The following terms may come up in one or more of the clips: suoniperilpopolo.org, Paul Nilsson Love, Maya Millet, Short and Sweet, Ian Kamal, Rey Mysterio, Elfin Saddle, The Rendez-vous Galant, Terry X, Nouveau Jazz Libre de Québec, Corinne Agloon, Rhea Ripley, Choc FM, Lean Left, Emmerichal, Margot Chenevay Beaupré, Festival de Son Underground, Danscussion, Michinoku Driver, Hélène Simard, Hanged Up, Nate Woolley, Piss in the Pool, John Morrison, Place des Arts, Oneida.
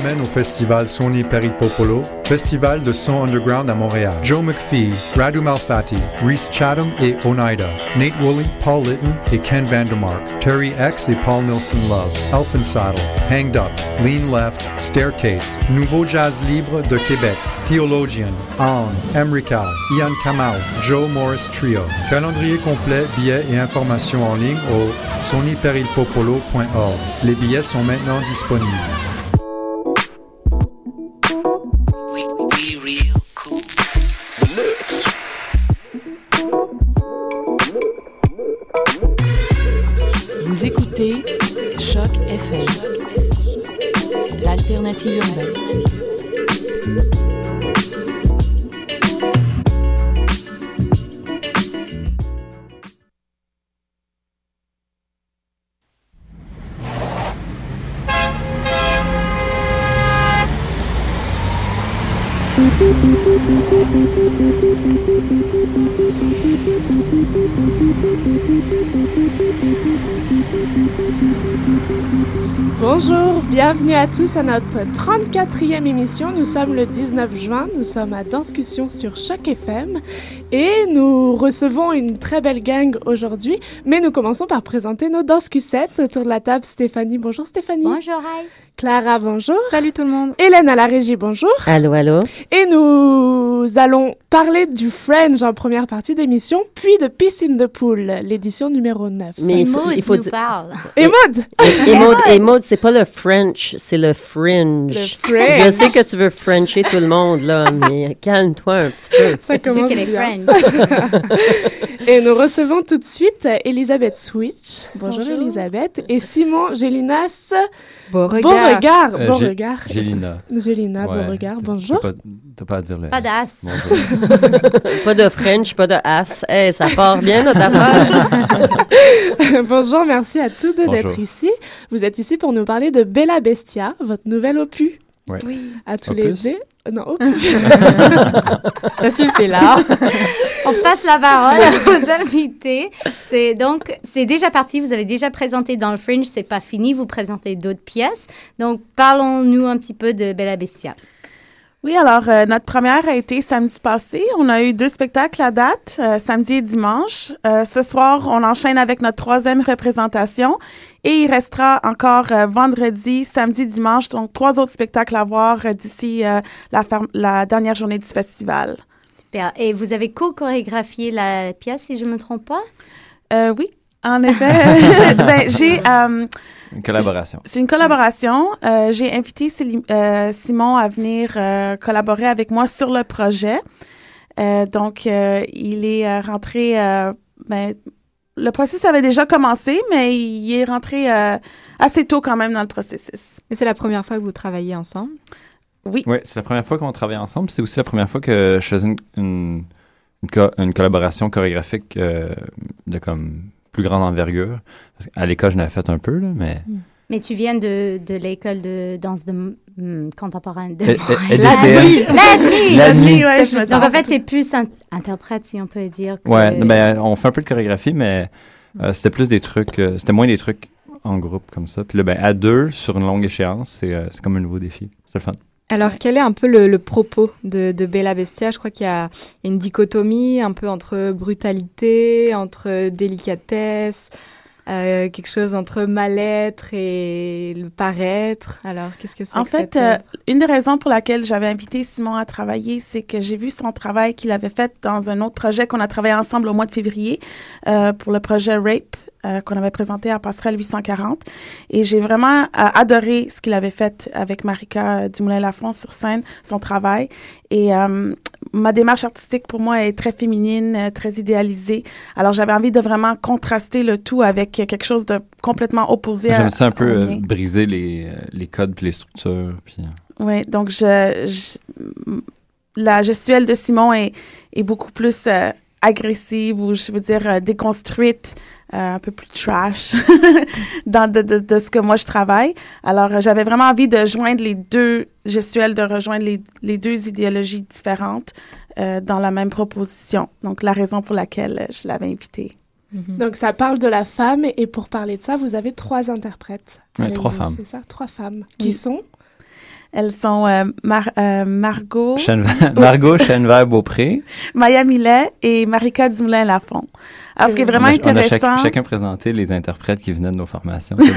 semaine au Festival Suoni Per Il Popolo, Festival de Son Underground à Montréal. Joe McPhee, Radu Malfatti, Reese Chatham et Oneida, Nate Woolley, Paul Litton et Ken Vandermark, Terry X et Paul Nilsson Love, Elfin Saddle, Hanged Up, Lean Left, Staircase, Nouveau Jazz Libre de Québec, Theologian, Anne, Emmerichal, Ian Kamal, Joe Morris Trio. Calendrier complet, billets et informations en ligne au suoniperilpopolo.org. Les billets sont maintenant disponibles. Vous écoutez Choc FM, l'alternative urbaine. Bonjour, bienvenue à tous à notre 34e émission. Nous sommes le 19 juin, nous sommes à Danscussion sur Choc FM et nous recevons une très belle gang aujourd'hui. Mais nous commençons par présenter nos danscussettes autour de la table. Stéphanie, bonjour Stéphanie. Bonjour Aïe. Clara, bonjour. Salut tout le monde. Hélène à la régie, bonjour. Allô, allô. Et nous allons parler du Fringe en première partie d'émission, puis de Piss in the Pool, l'édition numéro 9. Mais il faut nous parle. Et Maud, c'est pas le French, c'est le Fringe. Le Fringe. Je sais que tu veux Frencher tout le monde, là, mais calme-toi un petit peu. Ça commence bien. Et nous recevons tout de suite Elisabeth Switch. Bonjour. Elisabeth. Et Simon Gélinas. Beauregard. Gélina, ouais, Beauregard, bonjour. T'as pas à dire le pas d'as. Pas de French, pas de as. Hey, ça part bien notre affaire. Bonjour, merci à tous deux d'être ici. Vous êtes ici pour nous parler de Bella Bestia, votre nouvel opus. Ouais. Oui. À tous opus. Les deux. Non, opus. Ça suffit là. On passe la parole aux invités. C'est déjà parti. Vous avez déjà présenté dans le Fringe. C'est pas fini. Vous présentez d'autres pièces. Donc, parlons-nous un petit peu de Bella Bestia. Oui, alors, notre première a été samedi passé. On a eu 2 spectacles à date, samedi et dimanche. Ce soir, on enchaîne avec notre 3e représentation et il restera encore vendredi, samedi, dimanche, donc 3 autres spectacles à voir d'ici la dernière journée du festival. Super. Et vous avez co-chorégraphié la pièce, si je ne me trompe pas? Oui. En effet, une collaboration. C'est une collaboration. J'ai invité Simon à venir collaborer avec moi sur le projet. Donc, il est rentré... le processus avait déjà commencé, mais il est rentré assez tôt quand même dans le processus. Et c'est la première fois que vous travaillez ensemble? Oui. Oui, c'est la première fois qu'on travaille ensemble. C'est aussi la première fois que je faisais une collaboration chorégraphique de comme... plus grande envergure. À l'école, je l'avais fait un peu, là, mais... Mais tu viens de l'école de danse contemporaine de Montréal. La nuit! Donc, en fait, tu es plus interprète, si on peut dire. Oui, on fait un peu de chorégraphie, mais c'était plus des trucs... c'était moins des trucs en groupe, comme ça. Puis là, à deux, sur une longue échéance, c'est comme un nouveau défi. C'est le fun. Alors, quel est un peu le propos de Bella Bestia? Je crois qu'il y a une dichotomie un peu entre brutalité, entre délicatesse, quelque chose entre mal-être et le paraître. Alors, qu'est-ce que c'est? En fait, une des raisons pour laquelle j'avais invité Simon à travailler, c'est que j'ai vu son travail qu'il avait fait dans un autre projet qu'on a travaillé ensemble au mois de février pour le projet Rape. Qu'on avait présenté à Passerelle 840. Et j'ai vraiment adoré ce qu'il avait fait avec Marika Dumoulin-Lafont sur scène, son travail. Et ma démarche artistique, pour moi, est très féminine, très idéalisée. Alors, j'avais envie de vraiment contraster le tout avec quelque chose de complètement opposé. J'aime ça un peu briser les codes puis les structures. Puis... Oui, donc la gestuelle de Simon est beaucoup plus... agressive ou, je veux dire, déconstruite, un peu plus trash de ce que moi, je travaille. Alors, j'avais vraiment envie de joindre les deux gestuelles, de rejoindre les deux idéologies différentes dans la même proposition. Donc, la raison pour laquelle je l'avais invitée. Mm-hmm. Donc, ça parle de la femme et pour parler de ça, vous avez 3 interprètes. Oui, 3 femmes. C'est ça, 3 femmes. Qui sont... Elles sont Margot Chenevay Beaupré, Maya Millet et Marika Dumoulin-Lafont. Alors, ce qui est vraiment intéressant... On a chacun présenté les interprètes qui venaient de nos formations. Oui,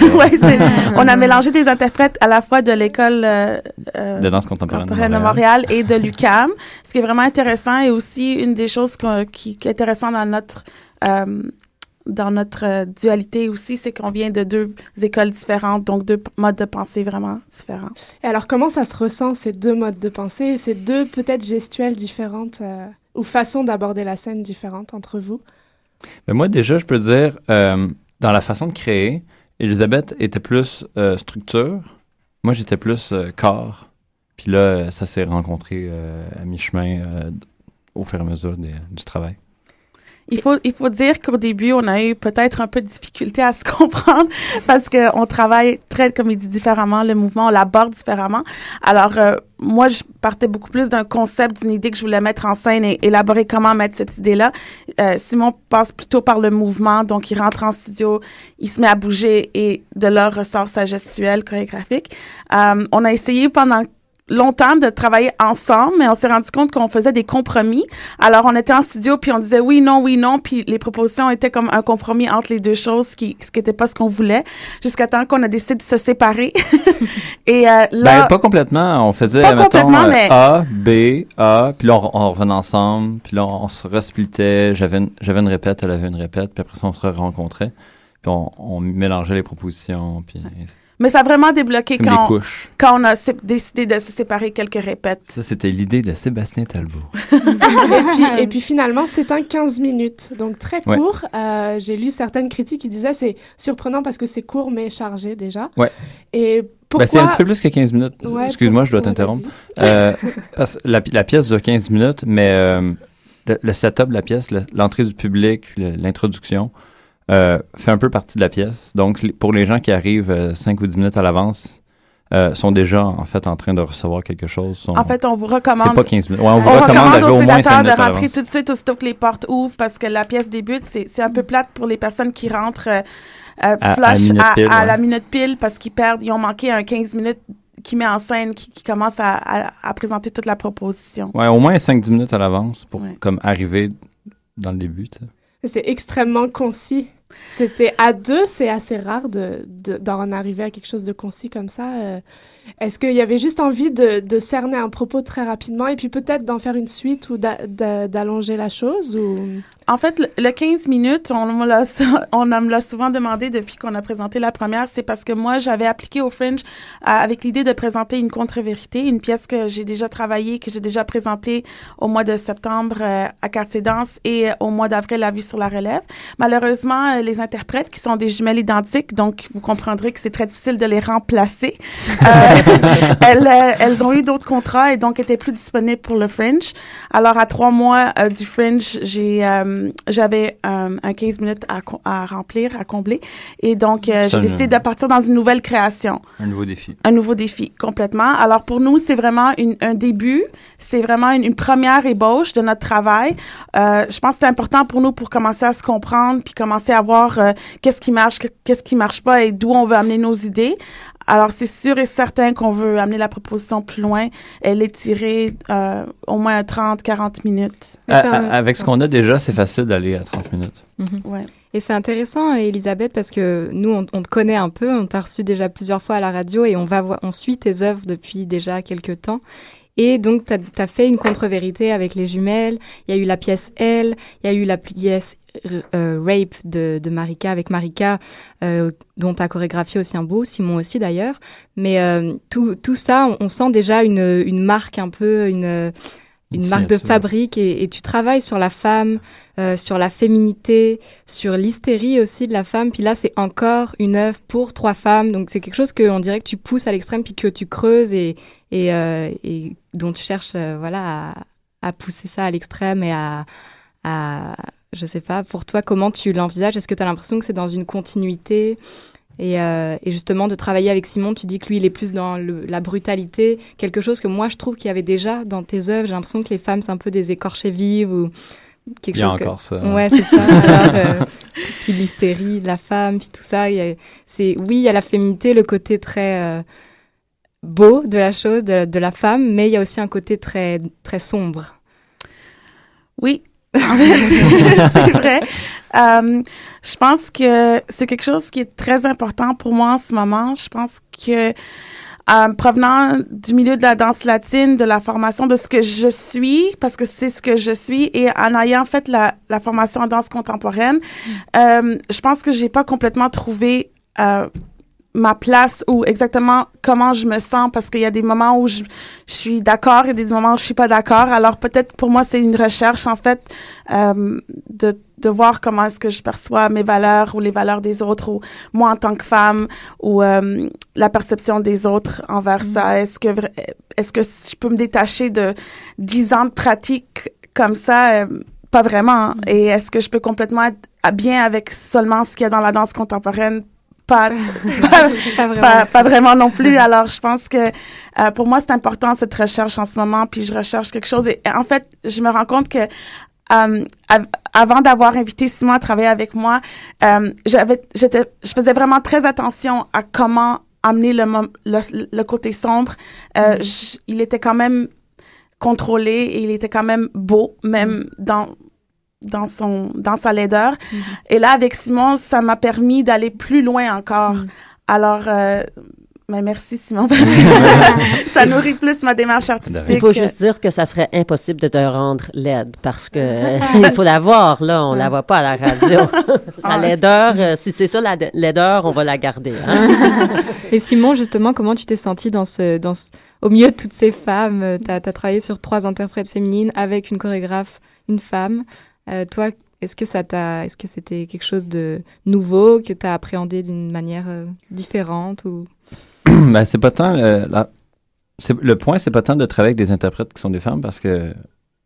on a mélangé des interprètes à la fois de l'École de danse contemporaine de Montréal et de l'UQAM. Ce qui est vraiment intéressant et aussi une des choses qui est intéressante dans notre dualité aussi, c'est qu'on vient de deux écoles différentes, donc deux modes de pensée vraiment différents. Et alors, comment ça se ressent, ces deux modes de pensée, ces deux peut-être gestuelles différentes ou façons d'aborder la scène différentes entre vous? Ben moi, déjà, je peux dire, dans la façon de créer, Elisabeth était plus structure, moi, j'étais plus corps. Puis là, ça s'est rencontré à mi-chemin au fur et à mesure du travail. Il faut dire qu'au début, on a eu peut-être un peu de difficulté à se comprendre parce qu'on travaille comme il dit, différemment. Le mouvement, on l'aborde différemment. Alors, moi, je partais beaucoup plus d'un concept, d'une idée que je voulais mettre en scène et élaborer comment mettre cette idée-là. Simon passe plutôt par le mouvement, donc il rentre en studio, il se met à bouger et de là ressort sa gestuelle chorégraphique. On a essayé pendant longtemps de travailler ensemble, mais on s'est rendu compte qu'on faisait des compromis. Alors, on était en studio, puis on disait oui, non, puis les propositions étaient comme un compromis entre les deux choses, ce qui n'était pas ce qu'on voulait, jusqu'à temps qu'on a décidé de se séparer. Et là... Ben, pas complètement. On faisait, mettons, mais... A, B, A, puis là, on revenait ensemble, puis là, on se resplitait. J'avais une répète, elle avait une répète, puis après ça, on se rencontrait, puis on mélangeait les propositions, puis... Ouais. Mais ça a vraiment débloqué quand on a décidé de se séparer quelques répètes. Ça, c'était l'idée de Sébastien Talbot. et puis finalement, c'est un 15 minutes, donc très court. Ouais. J'ai lu certaines critiques qui disaient c'est surprenant parce que c'est court mais chargé déjà. Ouais. Et pourquoi... Ben, c'est un petit peu plus que 15 minutes. Ouais, excuse-moi, je dois t'interrompre. Parce que la pièce dure 15 minutes, mais le setup de la pièce, l'entrée du public, l'introduction... fait un peu partie de la pièce. Donc, pour les gens qui arrivent 5 ou 10 minutes à l'avance, sont déjà, en fait, en train de recevoir quelque chose. En fait, on vous recommande... C'est pas 15 minutes. Ouais, on vous recommande d'aller au moins 5 minutes de rentrer tout de suite, aussitôt que les portes ouvrent, parce que la pièce débute. C'est un peu plate pour les personnes qui rentrent à la minute pile, parce qu'ils ont manqué un 15 minutes qui met en scène, qui commence à présenter toute la proposition. Ouais, au moins 5-10 minutes à l'avance pour comme arriver dans le début, tu sais. C'est extrêmement concis. C'était à deux, c'est assez rare d'en arriver à quelque chose de concis comme ça. Est-ce qu'il y avait juste envie de cerner un propos très rapidement et puis peut-être d'en faire une suite ou d'allonger la chose ou... En fait, le 15 minutes, on me l'a souvent demandé depuis qu'on a présenté la première, c'est parce que moi, j'avais appliqué au Fringe avec l'idée de présenter une contre-vérité, une pièce que j'ai déjà travaillée, que j'ai déjà présentée au mois de septembre à Quartier Danse et au mois d'avril à Vue sur la Relève. Malheureusement, les interprètes qui sont des jumelles identiques, donc vous comprendrez que c'est très difficile de les remplacer. Elles ont eu d'autres contrats et donc étaient plus disponibles pour le Fringe. Alors, à 3 mois du Fringe, j'avais un 15 minutes à remplir, à combler. Et donc, j'ai décidé de partir dans une nouvelle création. Un nouveau défi. Un nouveau défi, complètement. Alors, pour nous, c'est vraiment un début. C'est vraiment une première ébauche de notre travail. Je pense que c'est important pour nous pour commencer à se comprendre puis commencer à voir qu'est-ce qui marche, qu'est-ce qui marche pas et d'où on veut amener nos idées. Alors, c'est sûr et certain qu'on veut amener la proposition plus loin et l'étirer au moins à 30-40 minutes. Avec ce qu'on a déjà, c'est facile d'aller à 30 minutes. Mm-hmm. Ouais. Et c'est intéressant, Elisabeth, parce que nous, on te connaît un peu, on t'a reçu déjà plusieurs fois à la radio et on suit tes œuvres depuis déjà quelques temps. Et donc, t'as fait une contre-vérité avec les jumelles. Il y a eu la pièce Elle, il y a eu la pièce Rape de Marika, avec Marika, dont t'as chorégraphié aussi un bout, Simon aussi d'ailleurs. Mais tout ça, on sent déjà une marque un peu, une marque de fabrique. Et tu travailles sur la femme, sur la féminité, sur l'hystérie aussi de la femme. Puis là, c'est encore une œuvre pour 3 femmes. Donc, c'est quelque chose qu'on dirait que tu pousses à l'extrême puis que tu creuses et dont tu cherches à pousser ça à l'extrême et à je sais pas, pour toi, comment tu l'envisages? Est-ce que tu as l'impression que c'est dans une continuité? Et justement, de travailler avec Simon, tu dis que lui, il est plus dans la brutalité, quelque chose que moi, je trouve qu'il y avait déjà dans tes œuvres. J'ai l'impression que les femmes, c'est un peu des écorchées vives ou quelque chose. Il y a encore ça. Ouais, c'est ça. Alors, puis l'hystérie, la femme, puis tout ça. Oui, il y a la féminité, le côté très... beau de la chose, de la femme, mais il y a aussi un côté très, très sombre. Oui, c'est vrai. Je pense que c'est quelque chose qui est très important pour moi en ce moment. Je pense que provenant du milieu de la danse latine, de la formation de ce que je suis, parce que c'est ce que je suis, et en ayant fait la formation en danse contemporaine, je pense que j'ai pas complètement trouvé ma place ou exactement comment je me sens, parce qu'il y a des moments où je suis d'accord et des moments où je suis pas d'accord. Alors peut-être pour moi c'est une recherche en fait de voir comment est-ce que je perçois mes valeurs ou les valeurs des autres, ou moi en tant que femme, ou la perception des autres envers ça. Est-ce que je peux me détacher de 10 ans de pratique comme ça? Pas vraiment. Et est-ce que je peux complètement être bien avec seulement ce qu'il y a dans la danse contemporaine? Pas vraiment non plus. Alors, je pense que pour moi, c'est important cette recherche en ce moment, puis je recherche quelque chose. Et en fait, je me rends compte que avant d'avoir invité Simon à travailler avec moi, je faisais vraiment très attention à comment amener le côté sombre. Il était quand même contrôlé et il était quand même beau, même dans sa laideur. Mm-hmm. Et là, avec Simon, ça m'a permis d'aller plus loin encore. Mm-hmm. Alors, merci Simon. Ça nourrit plus ma démarche artistique. Il faut juste dire que ça serait impossible de te rendre laide, parce que il faut la voir, là. On la voit pas à la radio. Sa laideur, si c'est ça la laideur, on va la garder. Hein? Et Simon, justement, comment tu t'es sentie au milieu de toutes ces femmes? T'as travaillé sur 3 interprètes féminines avec une chorégraphe, une femme. Toi, est-ce que c'était quelque chose de nouveau que tu as appréhendé d'une manière différente ou? Ben, c'est pas tant le point, c'est pas tant de travailler avec des interprètes qui sont des femmes, parce que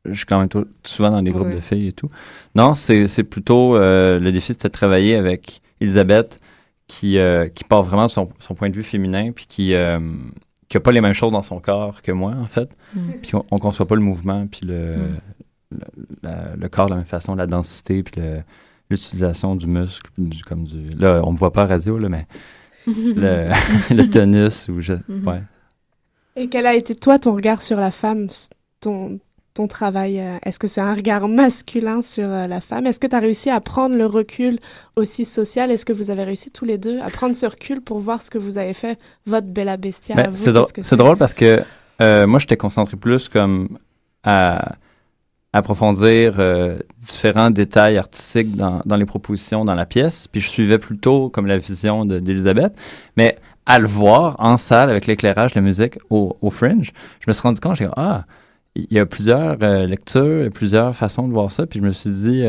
je suis quand même souvent dans des groupes de filles et tout. Non, c'est plutôt le défi, c'était de travailler avec Elisabeth qui part vraiment son point de vue féminin, puis qui a pas les mêmes choses dans son corps que moi en fait. Puis on conçoit pas le mouvement, puis le corps de la même façon, la densité, puis l'utilisation du muscle, là, on me voit pas à radio, là, mais le tonus, ou ouais. Et quel a été, toi, ton regard sur la femme, ton travail? Est-ce que c'est un regard masculin sur la femme? Est-ce que tu as réussi à prendre le recul aussi social? Est-ce que vous avez réussi tous les deux à prendre ce recul pour voir ce que vous avez fait, votre Bella Bestia? Ben, à vous, c'est drôle parce que moi, j'étais concentré plus comme à approfondir différents détails artistiques dans les propositions, dans la pièce. Puis je suivais plutôt comme la vision d'Elisabeth. Mais à le voir en salle avec l'éclairage, la musique au Fringe, je me suis rendu compte, j'ai dit, il y a plusieurs lectures et plusieurs façons de voir ça. Puis je me suis dit,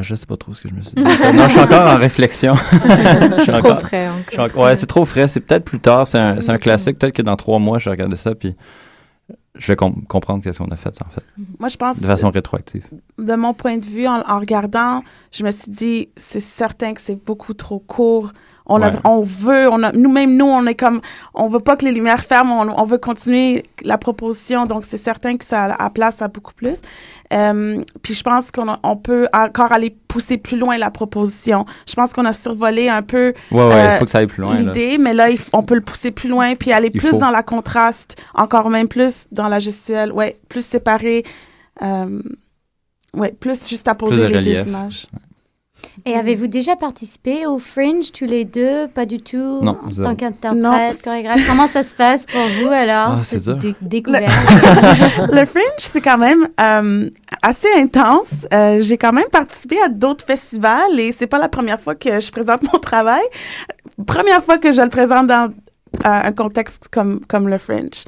je sais pas trop ce que je me suis dit. Non, je suis encore en réflexion. Je suis trop frais. Ouais, c'est trop frais. C'est peut-être plus tard. C'est un classique. Peut-être que dans 3 mois, je vais regarder ça, puis je vais comprendre qu'est-ce qu'on a fait, en fait. Moi, je pense... De façon rétroactive. De mon point de vue, en regardant, je me suis dit, c'est certain que c'est beaucoup trop court. On veut pas que les lumières ferment, on veut continuer la proposition, donc c'est certain que ça a place à beaucoup plus. Puis je pense qu'on peut encore aller pousser plus loin la proposition. Je pense qu'on a survolé un peu il faut que ça aille plus loin, l'idée, là. Mais là, on peut le pousser plus loin, puis aller dans la contraste, encore même plus dans la gestuelle, plus séparée, plus juste à poser les relief. Deux images. Ouais. Et avez-vous déjà participé au Fringe, tous les deux? Pas du tout? Non, en tant qu'interprète, chorégraphe. Comment ça se passe pour vous, alors, découverte? Le Fringe, c'est quand même assez intense. J'ai quand même participé à d'autres festivals et c'est pas la première fois que je présente mon travail. Première fois que je le présente dans un contexte comme le Fringe.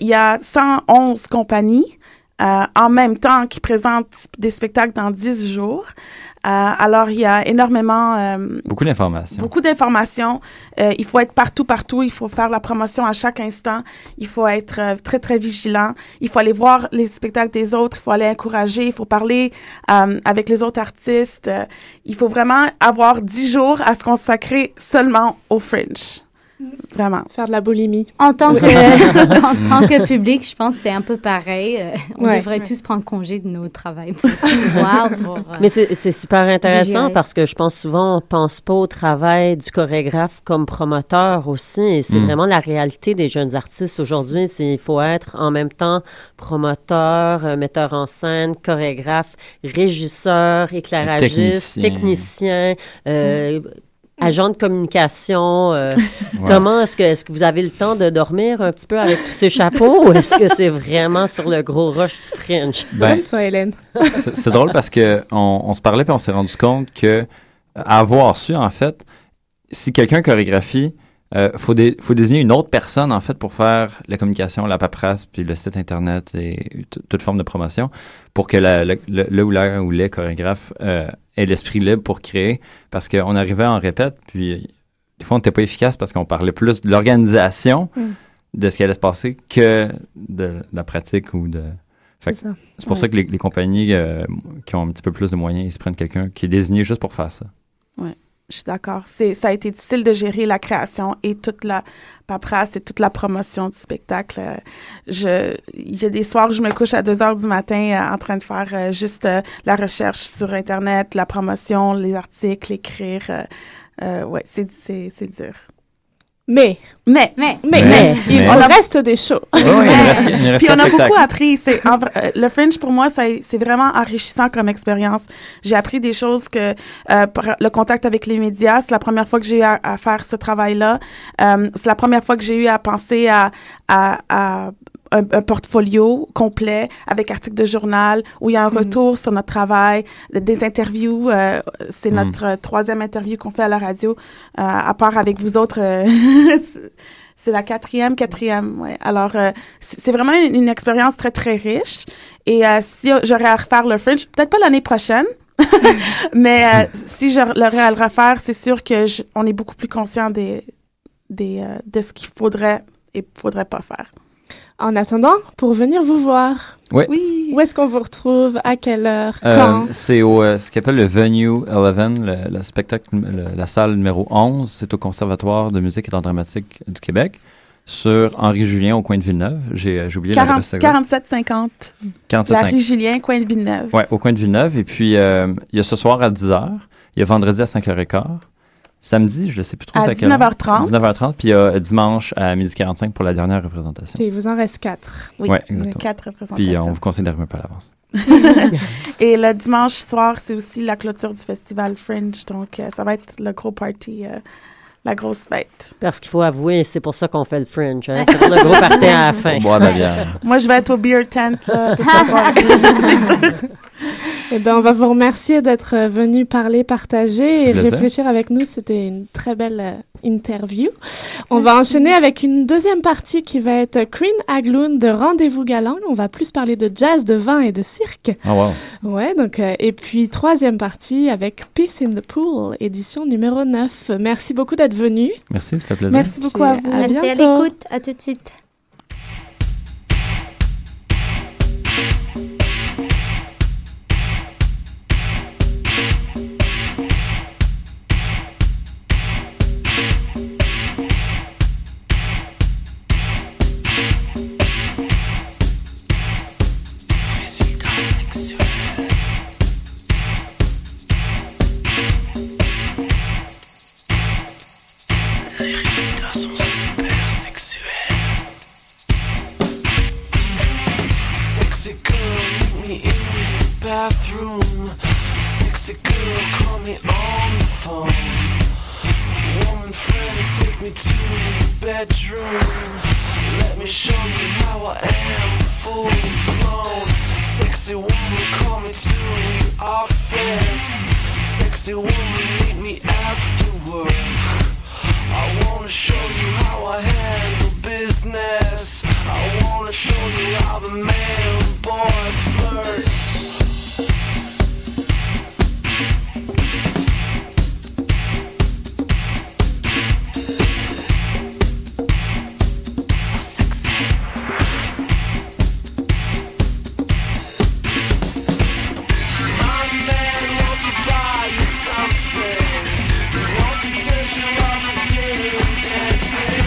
Il y a 111 compagnies en même temps qui présentent des spectacles dans 10 jours. Alors, il y a énormément... beaucoup d'informations. Il faut être partout. Il faut faire la promotion à chaque instant. Il faut être très, très vigilant. Il faut aller voir les spectacles des autres. Il faut aller encourager. Il faut parler avec les autres artistes. Il faut vraiment avoir 10 jours à se consacrer seulement au Fringe. Vraiment. Faire de la boulimie. En tant que public, je pense que c'est un peu pareil. On devrait tous prendre congé de nos travails. Mais c'est super intéressant parce que je pense souvent, on ne pense pas au travail du chorégraphe comme promoteur aussi. Et c'est vraiment la réalité des jeunes artistes aujourd'hui. Il faut être en même temps promoteur, metteur en scène, chorégraphe, régisseur, éclairagiste, technicien agent de communication, comment est-ce que vous avez le temps de dormir un petit peu avec tous ces chapeaux ou est-ce que c'est vraiment sur le gros rush du Fringe? Comme toi, Hélène. C'est drôle parce qu'on se parlait puis on s'est rendu compte que, à avoir su, en fait, si quelqu'un chorégraphie, faut désigner une autre personne, en fait, pour faire la communication, la paperasse, puis le site Internet et toute forme de promotion pour que le ou les chorégraphes aient l'esprit libre pour créer. Parce qu'on arrivait en répète, puis des fois, on n'était pas efficace parce qu'on parlait plus de l'organisation de ce qui allait se passer que de la pratique ou de... C'est pour ça que les compagnies qui ont un petit peu plus de moyens, ils se prennent quelqu'un qui est désigné juste pour faire ça. Oui. Je suis d'accord. Ça a été difficile de gérer la création et toute la paperasse et toute la promotion du spectacle. Il y a des soirs où je me couche à 2h du matin en train de faire juste la recherche sur Internet, la promotion, les articles, écrire. C'est dur. Mais on reste des shows. Oui, il reste puis on a beaucoup appris. Le Fringe, pour moi, c'est vraiment enrichissant comme expérience. J'ai appris des choses que le contact avec les médias, c'est la première fois que j'ai eu à faire ce travail-là. C'est la première fois que j'ai eu à penser à un portfolio complet avec articles de journal où il y a un retour sur notre travail, des interviews. C'est notre troisième interview qu'on fait à la radio, à part avec vous autres. C'est la quatrième, oui. Alors, c'est vraiment une expérience très, très riche. Et si j'aurais à refaire le Fringe, peut-être pas l'année prochaine, mais si j'aurais à le refaire, c'est sûr qu'on est beaucoup plus conscient de ce qu'il faudrait et faudrait pas faire. En attendant, pour venir vous voir, où est-ce qu'on vous retrouve, à quelle heure, quand? C'est au ce qu'on appelle le Venue 11, le spectacle, la salle numéro 11. C'est au Conservatoire de musique et d'art dramatique du Québec, sur Henri-Julien, au coin de Villeneuve. J'ai oublié l'adresse. 4750. Henri-Julien, coin de Villeneuve. Oui, au coin de Villeneuve. Et puis, il y a ce soir à 10h, il y a vendredi à 5h15. Samedi, je ne sais plus trop à quelle heure. 19h30, puis dimanche à 12h45 pour la dernière représentation. Et il vous en reste 4. Oui, exactement. 4 représentations. Puis on vous conseille d'arriver un peu à l'avance. Et le dimanche soir, c'est aussi la clôture du festival Fringe, donc ça va être le gros party, la grosse fête. Parce qu'il faut avouer, c'est pour ça qu'on fait le Fringe, hein? C'est pour le gros party à la fin. Boire de la bière. Moi, je vais être au beer tent, là, tout à l'heure. Eh bien, on va vous remercier d'être venu parler, partager et réfléchir avec nous. C'était une très belle interview. On va enchaîner avec une deuxième partie qui va être Corinne Agloon de Rendez-vous Galant. On va plus parler de jazz, de vin et de cirque. Oh wow. Ouais, donc, et puis troisième partie avec Piss in the Pool, édition numéro 9. Merci beaucoup d'être venu. Merci, ça fait plaisir. Merci beaucoup à vous. À bientôt. Merci à l'écoute. À tout de suite. He wants to take your love and take it and say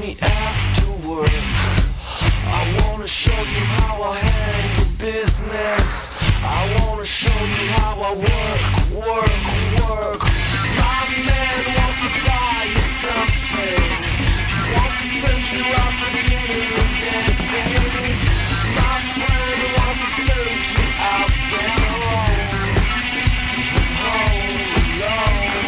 me afterward. I wanna show you how I handle business. I wanna show you how I work. My man wants to buy you something. He wants to take you out for dinner and dancing. My friend wants to take you out there home alone.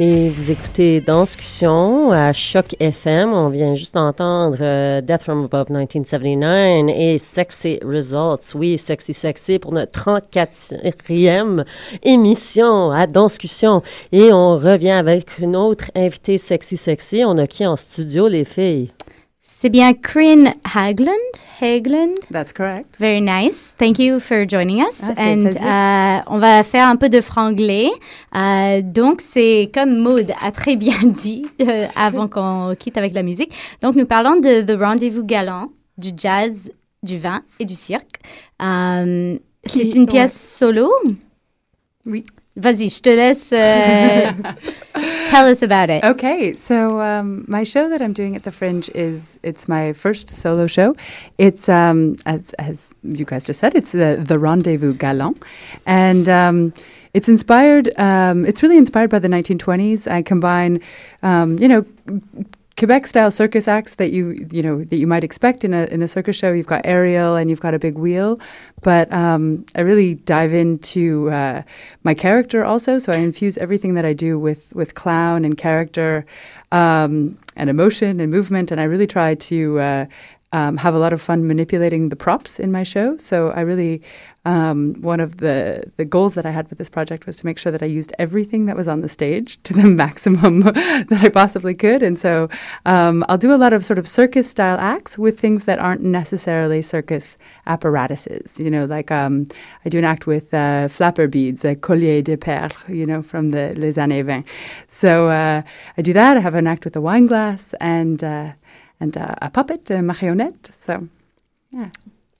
Et vous écoutez Danscussion à Choc FM. On vient juste d'entendre Death From Above 1979 et Sexy Results. Oui, Sexy pour notre 34e émission à Danscussion. Et on revient avec une autre invitée Sexy. On a qui en studio, les filles? C'est bien Corinne Haglund. That's correct. Very nice. Thank you for joining us. On va faire un peu de franglais. Donc, c'est comme Maud a très bien dit avant qu'on quitte avec la musique. Donc, nous parlons de The Rendez-vous Galant, du jazz, du vin et du cirque. C'est une pièce solo? Oui. Vas-y, je te laisse. Tell us about it. Okay, so my show that I'm doing at the Fringe it's my first solo show. It's as you guys just said, it's the Rendezvous Galant, and it's inspired. It's really inspired by the 1920s. I combine, Quebec-style circus acts that you might expect in a circus show. You've got aerial and you've got a big wheel, but I really dive into my character also. So I infuse everything that I do with clown and character and emotion and movement, and I really try to have a lot of fun manipulating the props in my show. So I really one of the goals that I had with this project was to make sure that I used everything that was on the stage to the maximum that I possibly could. And so I'll do a lot of sort of circus-style acts with things that aren't necessarily circus apparatuses. Like I do an act with flapper beads, a collier de perles, from the les années 20. So I do that. I have an act with a wine glass and a puppet, a marionnette. So, yeah.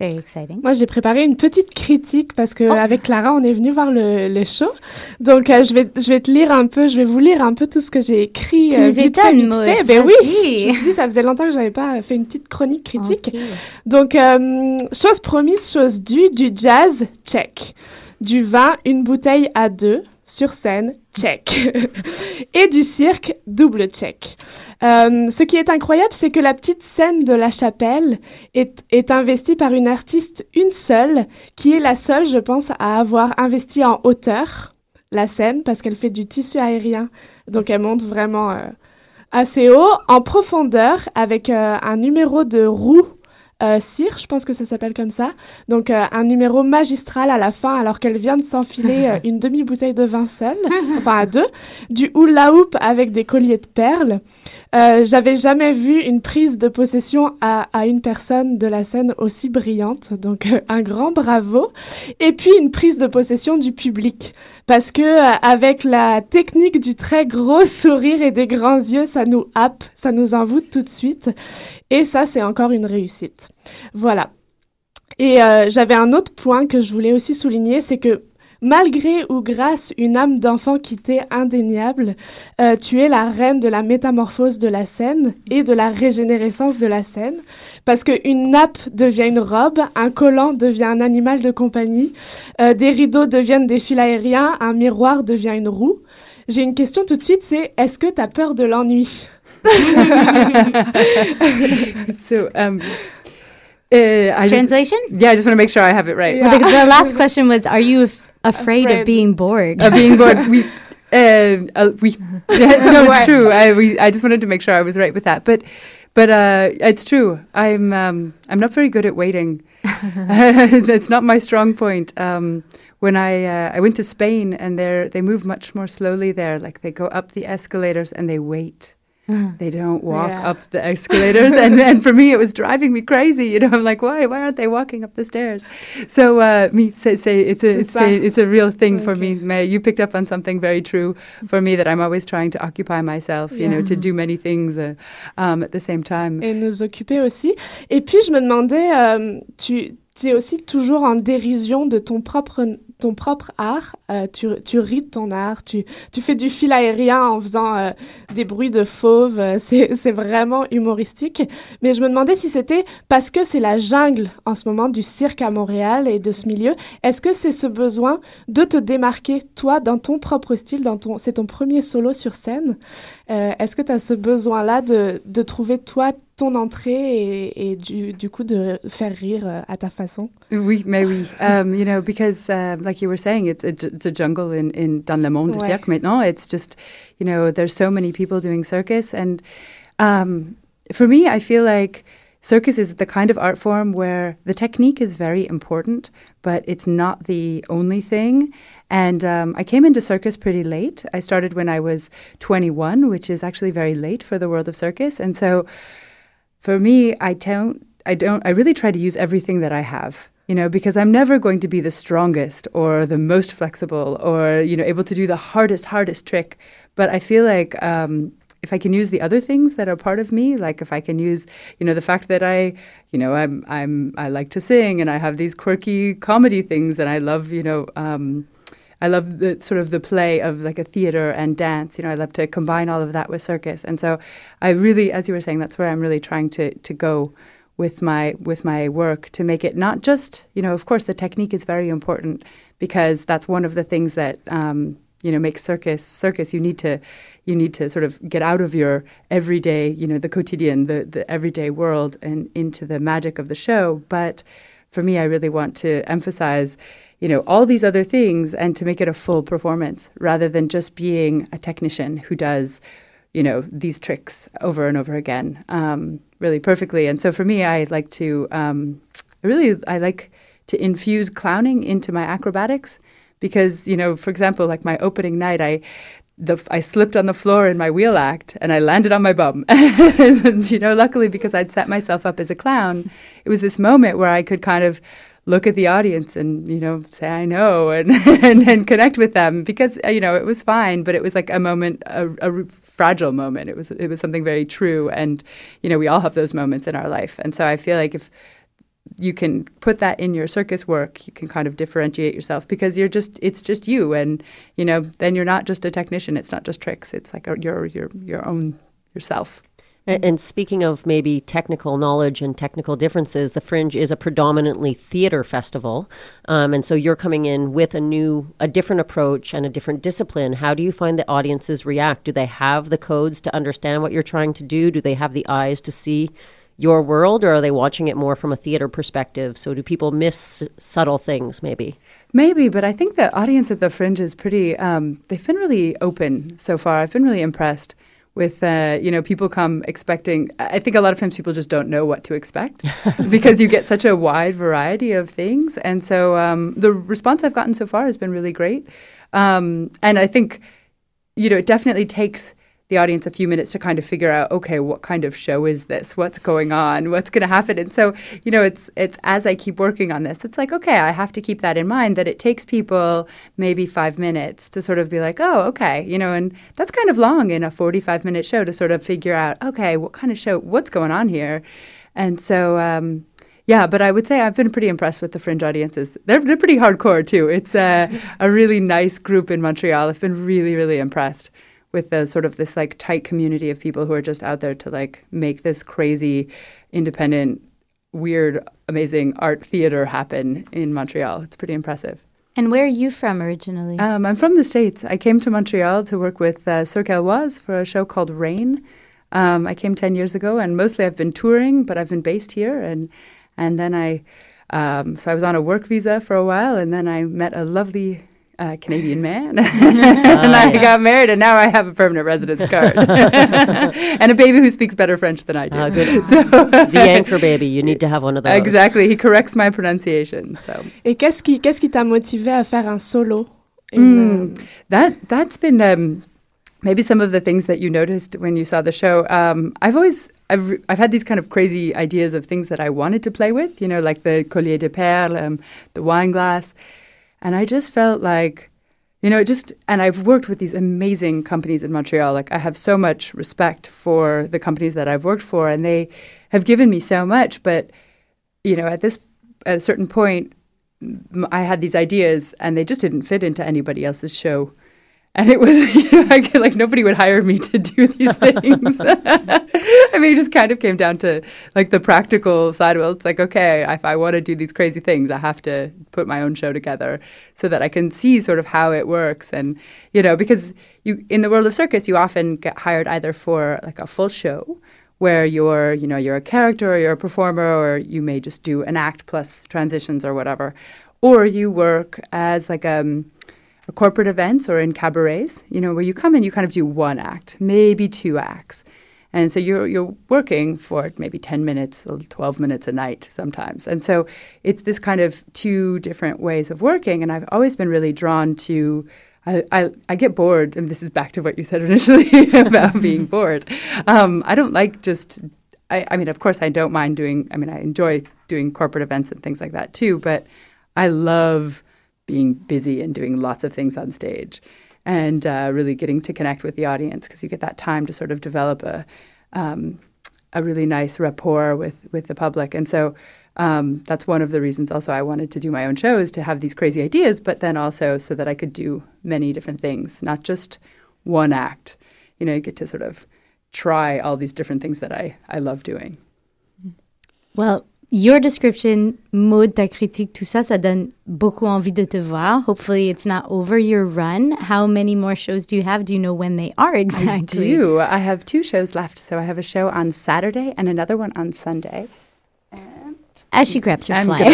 Very exciting. Moi, j'ai préparé une petite critique parce que avec Clara, on est venu voir le show. Donc, je vais te lire un peu, je vais vous lire un peu tout ce que j'ai écrit. Tu nous étonnes, Maud. Ben oui, je me suis dit, ça faisait longtemps que j'avais pas fait une petite chronique critique. Okay. Donc, chose promise, chose due, du jazz, check. Du vin, une bouteille à deux, sur scène, check. Et du cirque, double check. Ce qui est incroyable, c'est que la petite scène de la chapelle est investie par une artiste, une seule, qui est la seule, je pense, à avoir investi en hauteur la scène, parce qu'elle fait du tissu aérien. Donc, elle monte vraiment assez haut, en profondeur, avec un numéro de roue. Cire, je pense que ça s'appelle comme ça. Donc, un numéro magistral à la fin, alors qu'elle vient de s'enfiler une demi-bouteille de vin seule, enfin à deux, du hula-hoop avec des colliers de perles. J'avais jamais vu une prise de possession à une personne de la scène aussi brillante. Donc, un grand bravo. Et puis, une prise de possession du public. Parce que avec la technique du très gros sourire et des grands yeux, ça nous happe, ça nous envoûte tout de suite. Et ça, c'est encore une réussite. Voilà. Et j'avais un autre point que je voulais aussi souligner, c'est que Malgré ou grâce une âme d'enfant qui t'est indéniable, tu es la reine de la métamorphose de la scène et de la régénérescence de la scène, parce qu'une nappe devient une robe, un collant devient un animal de compagnie, des rideaux deviennent des fils aériens, un miroir devient une roue. J'ai une question tout de suite, c'est est-ce que t'as peur de l'ennui? Translation? Yeah, I just want to make sure I have it right. Yeah. Well, the last question was, are you afraid of being bored? Of being bored. No, it's true. I just wanted to make sure I was right with that. But it's true. I'm not very good at waiting. That's not my strong point. When I went to Spain, and they move much more slowly there. Like they go up the escalators and they wait. They don't walk up the escalators. and for me, it was driving me crazy. You know, I'm like, why aren't they walking up the stairs? So it's a real thing for me. May, you picked up on something very true for me, that I'm always trying to occupy myself, you know, to do many things at the same time. Et nous occuper aussi. Et puis, je me demandais, tu es aussi toujours en dérision de ton propre art, tu rides ton art, tu fais du fil aérien en faisant des bruits de fauve, c'est vraiment humoristique. Mais je me demandais si c'était parce que c'est la jungle en ce moment du cirque à Montréal et de ce milieu, est-ce que c'est ce besoin de te démarquer, toi, dans ton propre style, c'est ton premier solo sur scène, est-ce que tu as ce besoin-là de trouver, toi, ton entrée et du coup de faire rire à ta façon? Oui, mais oui. You know, because like you were saying, it's a jungle in dans le monde du cirque maintenant. It's just, you know, there's so many people doing circus. And for me, I feel like circus is the kind of art form where the technique is very important, but it's not the only thing. And I came into circus pretty late. I started when I was 21, which is actually very late for the world of circus. And so for me, I really try to use everything that I have, you know, because I'm never going to be the strongest or the most flexible or, you know, able to do the hardest trick. But I feel like if I can use the other things that are part of me, like if I can use, you know, the fact that I like to sing and I have these quirky comedy things, and I love, you know, I love the sort of the play of like a theater and dance. You know, I love to combine all of that with circus. And so I really, as you were saying, that's where I'm really trying to go with my work, to make it not just, you know, of course the technique is very important, because that's one of the things that, you know, makes circus. You need to sort of get out of your everyday, you know, the quotidian, the everyday world, and into the magic of the show. But for me, I really want to emphasize, you know, all these other things, and to make it a full performance rather than just being a technician who does, you know, these tricks over and over again really perfectly. And so for me, I like to I like to infuse clowning into my acrobatics, because, you know, for example, like my opening night, I slipped on the floor in my wheel act and I landed on my bum. And, you know, luckily, because I'd set myself up as a clown, it was this moment where I could kind of look at the audience and, you know, say, I know, and connect with them, because, you know, it was fine, but it was like a moment, a fragile moment. It was something very true. And, you know, we all have those moments in our life. And so I feel like if you can put that in your circus work, you can kind of differentiate yourself, because it's just you. And, you know, then you're not just a technician. It's not just tricks. It's like your own yourself. And speaking of maybe technical knowledge and technical differences, the Fringe is a predominantly theater festival, and so you're coming in with a different approach and a different discipline. How do you find the audiences react? Do they have the codes to understand what you're trying to do? Do they have the eyes to see your world, or are they watching it more from a theater perspective? So do people miss subtle things maybe? Maybe, but I think the audience at the Fringe is pretty, they've been really open so far. I've been really impressed with, you know, people come expecting, I think a lot of times people just don't know what to expect because you get such a wide variety of things. And so the response I've gotten so far has been really great. And I think, you know, it definitely takes the audience a few minutes to kind of figure out, okay, what kind of show is this? What's going on? What's going to happen? And so, you know, it's as I keep working on this, it's like, okay, I have to keep that in mind, that it takes people maybe 5 minutes to sort of be like, oh, okay, you know, and that's kind of long in a 45-minute show to sort of figure out, okay, what kind of show, what's going on here? And so, Yeah, but I would say I've been pretty impressed with the Fringe audiences. They're pretty hardcore too. It's a really nice group in Montreal. I've been really, really impressed with the sort of this like tight community of people who are just out there to like make this crazy, independent, weird, amazing art theater happen in Montreal. It's pretty impressive. And where are you from originally? I'm from the States. I came to Montreal to work with Cirque Elwaz for a show called Rain. I came 10 years ago, and mostly I've been touring, but I've been based here. And then I was on a work visa for a while, and then I met a lovely Canadian man, and I got married, and now I have a permanent residence card, and a baby who speaks better French than I do. Good. So the anchor baby, you need to have one of those. Exactly, he corrects my pronunciation. So. Et qu'est-ce qui t'a motivé à faire un solo? That's been maybe some of the things that you noticed when you saw the show. I've had these kind of crazy ideas of things that I wanted to play with, you know, like the collier de perles, the wine glass. And I just felt like, you know, and I've worked with these amazing companies in Montreal. Like, I have so much respect for the companies that I've worked for, and they have given me so much. But, you know, at a certain point, I had these ideas, and they just didn't fit into anybody else's show. And it was, you know, like nobody would hire me to do these things. I mean, it just kind of came down to like the practical side. Well, it's like, okay, if I want to do these crazy things, I have to put my own show together so that I can see sort of how it works. And, you know, because in the world of circus, you often get hired either for like a full show where you're a character or you're a performer, or you may just do an act plus transitions or whatever. Or you work as like corporate events or in cabarets, you know, where you come and you kind of do one act, maybe two acts. And so you're working for maybe 10 minutes, 12 minutes a night sometimes. And so it's this kind of two different ways of working. And I've always been really drawn to, I get bored. And this is back to what you said initially about being bored. I don't like just, I mean, of course, I don't mind I enjoy doing corporate events and things like that too. But I love being busy and doing lots of things on stage and really getting to connect with the audience, because you get that time to sort of develop a really nice rapport with the public. And so that's one of the reasons also I wanted to do my own shows, to have these crazy ideas, but then also so that I could do many different things, not just one act. You know, you get to sort of try all these different things that I love doing. Well, your description, Maud, ta critique, tout ça, ça donne beaucoup envie de te voir. Hopefully, it's not over your run. How many more shows do you have? Do you know when they are exactly? I do. I have two shows left. So I have a show on Saturday and another one on Sunday. As she grabs her flyer.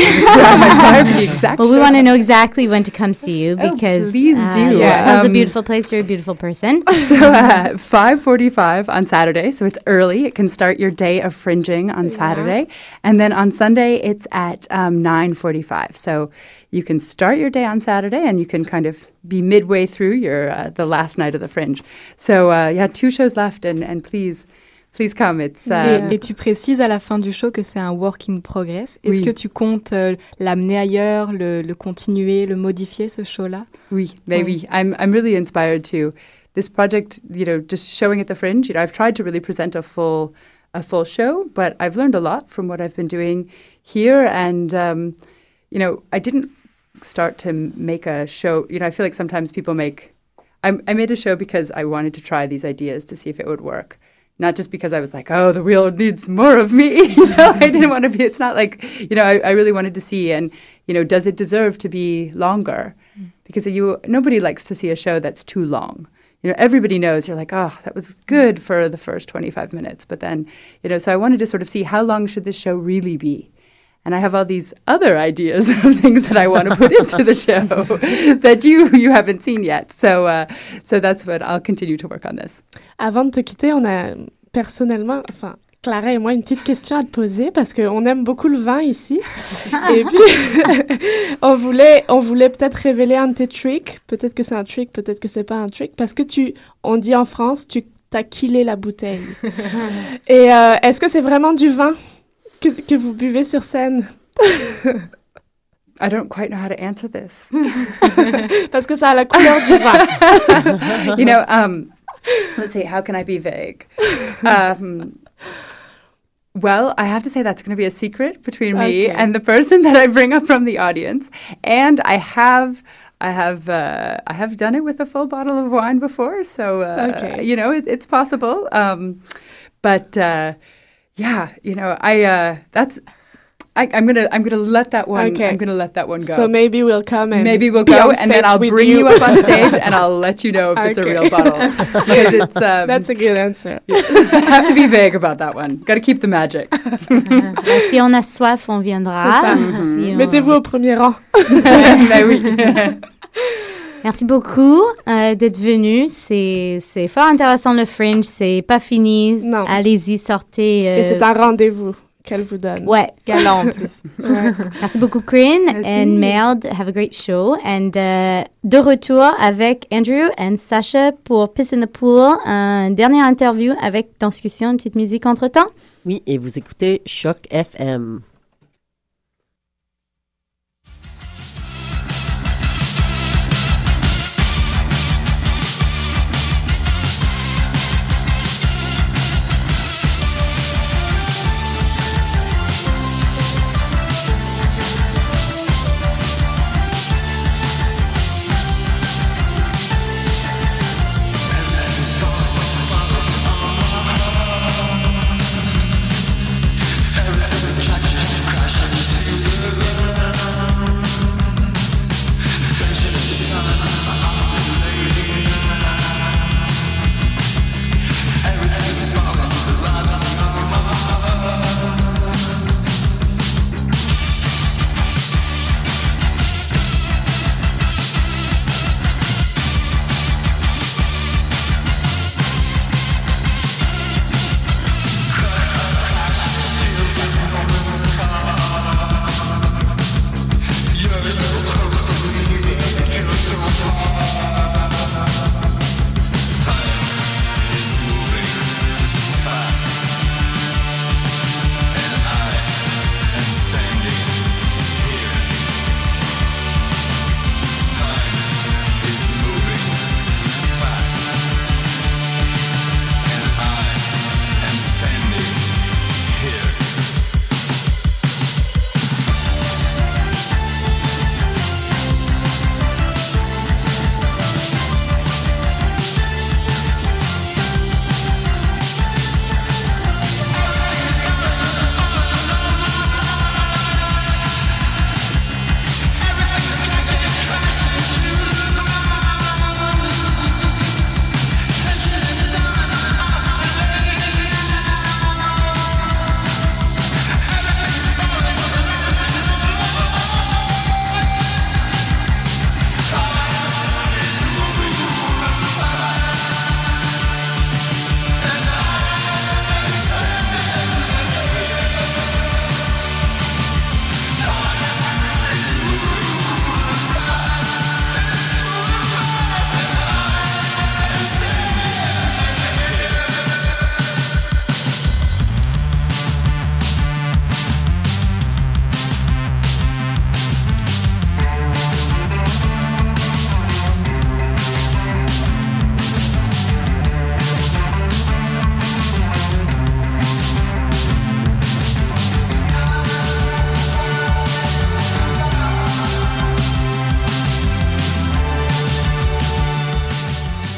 Well, we want to know exactly when to come see you, because please do. Yeah. It's a beautiful place. You're a beautiful person. So 5:45 on Saturday, so it's early. It can start your day of fringing on Saturday. And then on Sunday, it's at 9:45. So you can start your day on Saturday, and you can kind of be midway through the last night of the Fringe. So two shows left, and please... Please come, it's... Et tu précises à la fin du show que c'est un work in progress. Est-ce que tu comptes l'amener ailleurs, le continuer, le modifier, ce show-là? Oui. I'm really inspired to this project, you know, just showing at the Fringe. You know, I've tried to really present a full show, but I've learned a lot from what I've been doing here. And, you know, I didn't start to make a show. You know, I feel like sometimes people make... I made a show because I wanted to try these ideas to see if it would work. Not just because I was like, oh, the world needs more of me. You know, I didn't want to be, it's not like, you know, I really wanted to see, and, you know, does it deserve to be longer? Because nobody likes to see a show that's too long. You know, everybody knows, you're like, oh, that was good for the first 25 minutes. But then, you know, so I wanted to sort of see, how long should this show really be? And I have all these other ideas of things that I want to put into the show that you haven't seen yet. So so that's what I'll continue to work on this. Avant de te quitter, on a personnellement, enfin Clara et moi, une petite question à te poser, parce qu'on aime beaucoup le vin ici. Et puis on voulait peut-être révéler un de tes tricks. Peut-être que c'est un trick, peut-être que c'est pas un trick, parce que on dit en France, tu t'as killé la bouteille. Et est-ce que c'est vraiment du vin que vous buvez sur scène? I don't quite know how to answer this. Parce que ça a la couleur du vin. You know, let's see, how can I be vague? Well, I have to say that's going to be a secret between me and the person that I bring up from the audience. And I have done it with a full bottle of wine before, so you know it's possible. I'm gonna let that one. Okay. I'm gonna let that one go. So maybe we'll come and go, and then I'll bring you up on stage, and I'll let you know if it's a real bottle. Because it's that's a good answer. I have to be vague about that one. Got to keep the magic. Si on a soif, on viendra. C'est ça. Mm-hmm. Si mettez-vous au premier rang. Ben oui. Merci beaucoup d'être venu. C'est fort intéressant le Fringe. C'est pas fini. Non. Allez-y, sortez. Et c'est un rendez-vous. Qu'elle vous donne. Ouais, galant en plus. Ouais. Merci beaucoup, Corinne. Merci. And Meld, have a great show. And de retour avec Andrew and Sasha pour Piss in the Pool. Une dernière interview avec Danscussion, une petite musique entre-temps. Oui, et vous écoutez Choc FM.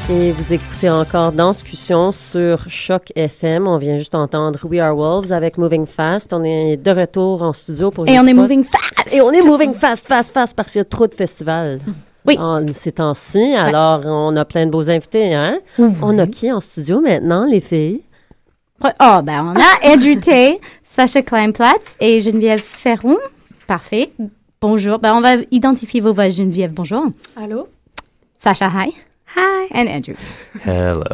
Et vous écoutez encore Danscussion sur Choc FM. On vient juste entendre We Are Wolves avec Moving Fast. On est de retour en studio pour... Et on est Moving Fast! Et on est Moving Fast, fast, fast, parce qu'il y a trop de festivals ces temps-ci. Ouais. Alors, on a plein de beaux invités, hein? Mm-hmm. On a qui en studio maintenant, les filles? On a Andrew Tay, Sasha Kleinplatz et Geneviève Ferron. Parfait. Bonjour. On va identifier vos voix, Geneviève. Bonjour. Allô? Sasha, hi. Hi, and Andrew. Hello.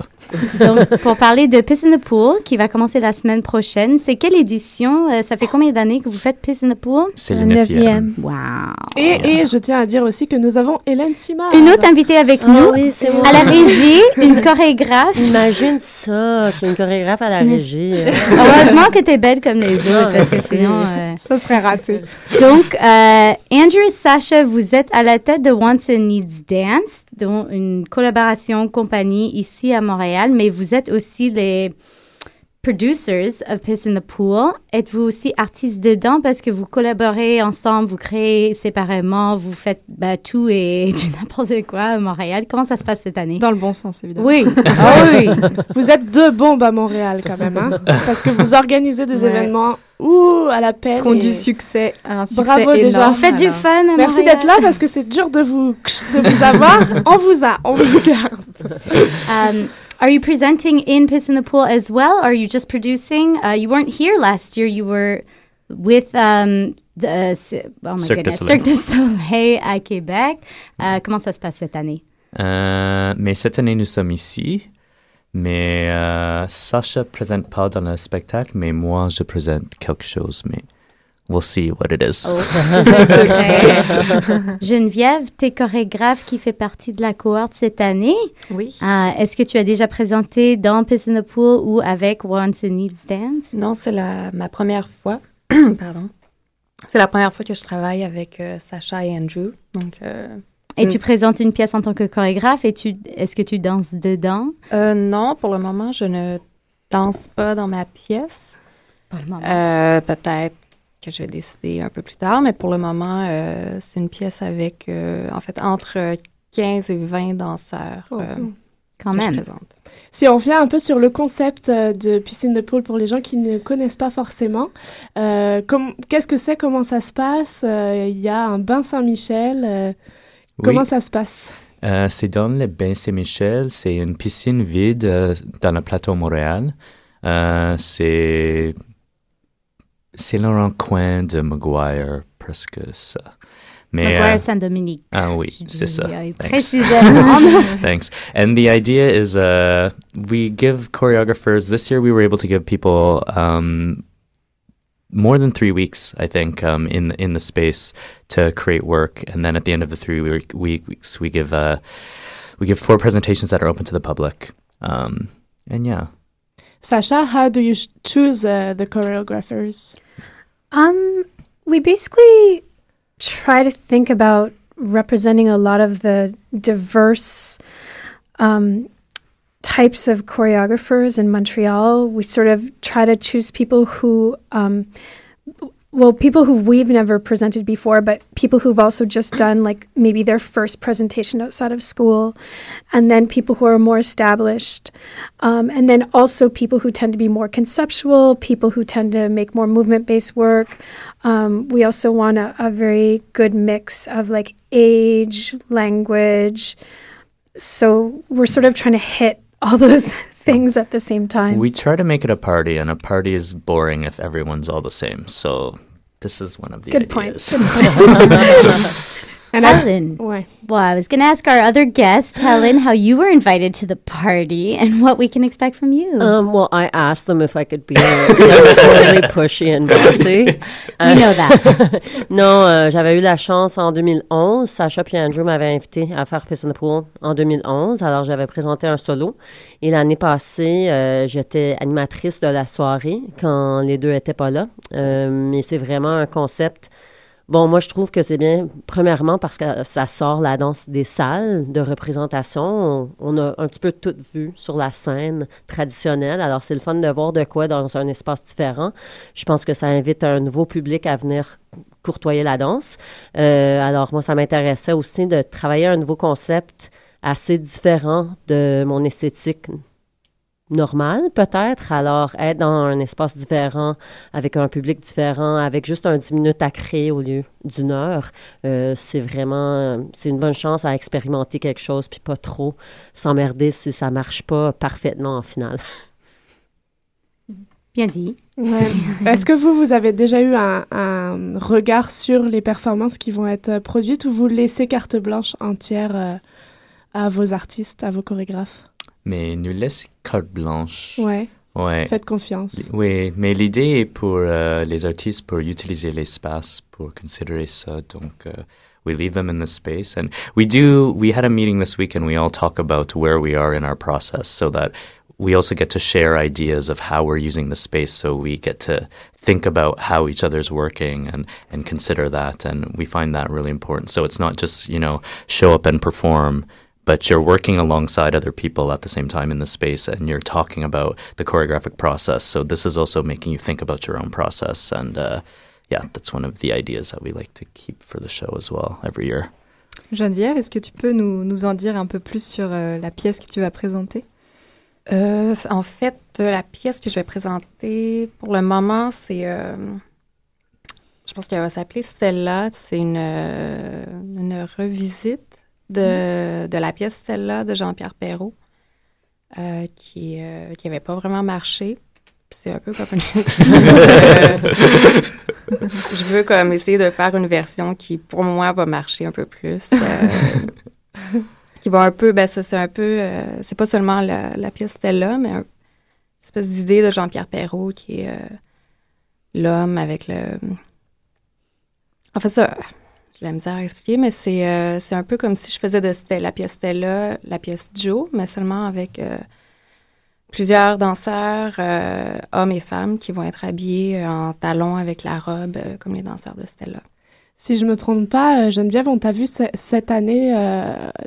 Donc, pour parler de Piss in the Pool, qui va commencer la semaine prochaine, c'est quelle édition? Ça fait combien d'années que vous faites Piss in the Pool? C'est le 9e. Wow. Et je tiens à dire aussi que nous avons Hélène Simard. Une autre invitée avec nous. Oui, c'est moi. À la régie, une chorégraphe. Imagine ça, qu'il y a une chorégraphe à la régie. Heureusement que t'es belle comme les autres, parce que sinon... Ça serait raté. Donc, Andrew et Sasha, vous êtes à la tête de Wants and Needs Dance, dont une collaboration compagnie ici à Montréal, mais vous êtes aussi les producers of Piss in the Pool. Êtes-vous aussi artiste dedans parce que vous collaborez ensemble, vous créez séparément, vous faites tout et du n'importe quoi à Montréal? Comment ça se passe cette année? Dans le bon sens, évidemment. Oui. Ah oui. Vous êtes deux bombes à Montréal quand même, hein? Parce que vous organisez des événements à la peine. Qui ont du succès, un succès bravo énorme. Déjà. Faites du fun à Montréal. Merci d'être là parce que c'est dur de vous avoir. On vous garde. Are you presenting in Piss in the Pool as well? Are you just producing? You weren't here last year. You were with Cirque du Soleil à Québec. Comment ça se passe cette année? Mais cette année, nous sommes ici. Mais Sacha ne présente pas dans le spectacle, mais moi, je présente quelque chose. Mais we'll see what it is. Okay. Geneviève, tu es chorégraphe qui fait partie de la cohorte cette année. Oui. Est-ce que tu as déjà présenté dans Piss in the Pool ou avec Wants and Needs Dance? Non, c'est ma première fois. Pardon. C'est la première fois que je travaille avec Sacha et Andrew. Donc, et tu présentes une pièce en tant que chorégraphe et est-ce que tu danses dedans? Non, pour le moment, je ne danse pas dans ma pièce. Pour le moment. Peut-être que je vais décider un peu plus tard, mais pour le moment, c'est une pièce avec, en fait, entre 15 et 20 danseurs quand même. Je présente. Si on revient un peu sur le concept de Piss in the Pool pour les gens qui ne connaissent pas forcément, qu'est-ce que c'est, comment ça se passe? Il y a un Bain Saint-Michel, comment ça se passe? C'est dans le Bain Saint-Michel, c'est une piscine vide dans le plateau Montréal. C'est le coin de Maguire, presque ça. Maguire Saint-Dominique. Ah oui, c'est ça. Précisément. Thanks. And the idea is we give choreographers, this year we were able to give people more than 3 weeks, I think, in the space to create work. And then at the end of the 3 weeks, we give 4 presentations that are open to the public. And yeah. Sasha, how do you choose the choreographers? We basically try to think about representing a lot of the diverse types of choreographers in Montreal. We sort of try to choose people who, people who we've never presented before, but people who've also just done like maybe their first presentation outside of school, and then people who are more established, and then also people who tend to be more conceptual, people who tend to make more movement-based work. We also want a very good mix of like age, language. So we're sort of trying to hit all those things at the same time. We try to make it a party, and a party is boring if everyone's all the same. So this is one of the ideas. Good point. And Helen, I was going to ask our other guest, Helen, how you were invited to the party and what we can expect from you. I asked them if I could be there. Totally pushy and bossy. You know that. Non, j'avais eu la chance en 2011. Sacha puis Andrew m'avaient invité à faire Piss in the Pool en 2011. Alors, j'avais présenté un solo. Et l'année passée, j'étais animatrice de la soirée quand les deux n'étaient pas là. Mais c'est vraiment un concept... Bon, moi, je trouve que c'est bien, premièrement, parce que ça sort la danse des salles de représentation. On a un petit peu tout vu sur la scène traditionnelle. Alors, c'est le fun de voir de quoi dans un espace différent. Je pense que ça invite un nouveau public à venir courtoyer la danse. Alors, moi, ça m'intéressait aussi de travailler un nouveau concept assez différent de mon esthétique normal, peut-être. Alors, être dans un espace différent, avec un public différent, avec juste un 10 minutes à créer au lieu d'une heure, c'est une bonne chance à expérimenter quelque chose, puis pas trop s'emmerder si ça marche pas parfaitement en finale. Bien dit. Ouais. Est-ce que vous avez déjà eu un regard sur les performances qui vont être produites, ou vous laissez carte blanche entière à vos artistes, à vos chorégraphes? Mais nous laisse carte blanche. Ouais. Faites confiance. Oui, mais l'idée est pour les artistes pour utiliser l'espace, pour considérer ça. Donc, we leave them in the space, and we had a meeting this week, and we all talk about where we are in our process, so that we also get to share ideas of how we're using the space. So we get to think about how each other's working and consider that, and we find that really important. So it's not just show up and perform. but you're working alongside other people at the same time in the space, and you're talking about the choreographic process. So this is also making you think about your own process. And yeah, that's one of the ideas that we like to keep for the show as well every year. Geneviève, est-ce que tu peux nous en dire un peu plus sur la pièce que tu vas présenter? En fait, la pièce que je vais présenter pour le moment, c'est... je pense qu'elle va s'appeler Stella. C'est une revisite de la pièce Stella de Jean-Pierre Perrault qui n'avait pas vraiment marché. Puis c'est un peu comme une... je veux comme essayer de faire une version qui, pour moi, va marcher un peu plus. Qui va un peu... Ben, ça, c'est un peu... c'est pas seulement la pièce Stella, mais une espèce d'idée de Jean-Pierre Perrault qui est l'homme avec le... En fait, ça, j'ai la misère à expliquer, mais c'est un peu comme si je faisais de la pièce Stella, la pièce Joe, mais seulement avec plusieurs danseurs, hommes et femmes, qui vont être habillés en talons avec la robe, comme les danseurs de Stella. Si je ne me trompe pas, Geneviève, on t'a vu cette année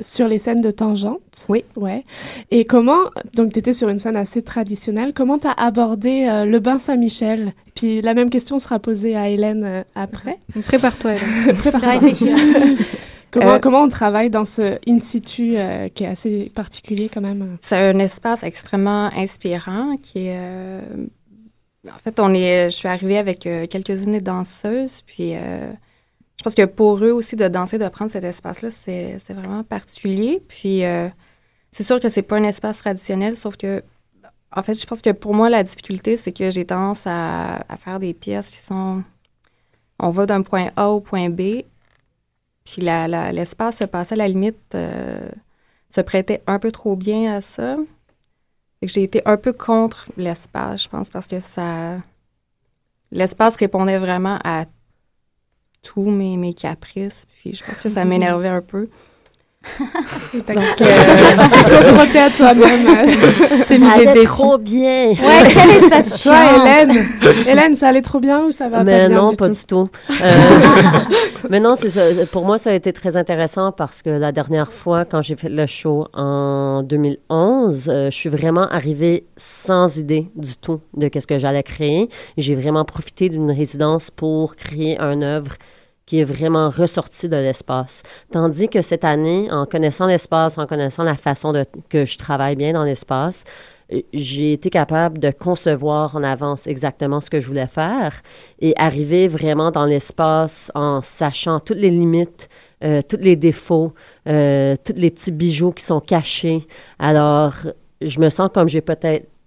sur les scènes de Tangente. Oui. Ouais. Et comment, donc tu étais sur une scène assez traditionnelle, comment tu as abordé le Bain Saint-Michel? Puis la même question sera posée à Hélène après. Prépare-toi, Hélène. Comment on travaille dans ce in situ qui est assez particulier quand même? C'est un espace extrêmement inspirant qui est... En fait, je suis arrivée avec quelques-unes des danseuses, puis... je pense que pour eux aussi, de danser, de prendre cet espace-là, c'est vraiment particulier. Puis, c'est sûr que c'est pas un espace traditionnel, sauf que, en fait, je pense que pour moi, la difficulté, c'est que j'ai tendance à faire des pièces qui sont... On va d'un point A au point B, puis l'espace se passait à la limite, se prêtait un peu trop bien à ça. Et que j'ai été un peu contre l'espace, je pense, parce que ça... L'espace répondait vraiment à tous mes caprices, puis je pense que ça m'énervait un peu. Donc, tu t'es confrontée à toi-même. Ça allait trop bien. Ouais, quel espace chiant. Toi, Hélène, ça allait trop bien ou ça va pas bien? Non, pas du tout. Mais non, c'est ça. Pour moi, ça a été très intéressant parce que la dernière fois, quand j'ai fait le show en 2011, je suis vraiment arrivée sans idée du tout de qu'est-ce que j'allais créer. J'ai vraiment profité d'une résidence pour créer une œuvre qui est vraiment ressorti de l'espace. Tandis que cette année, en connaissant l'espace, en connaissant la façon que je travaille bien dans l'espace, j'ai été capable de concevoir en avance exactement ce que je voulais faire et arriver vraiment dans l'espace en sachant toutes les limites, tous les défauts, tous les petits bijoux qui sont cachés. Alors, je me sens comme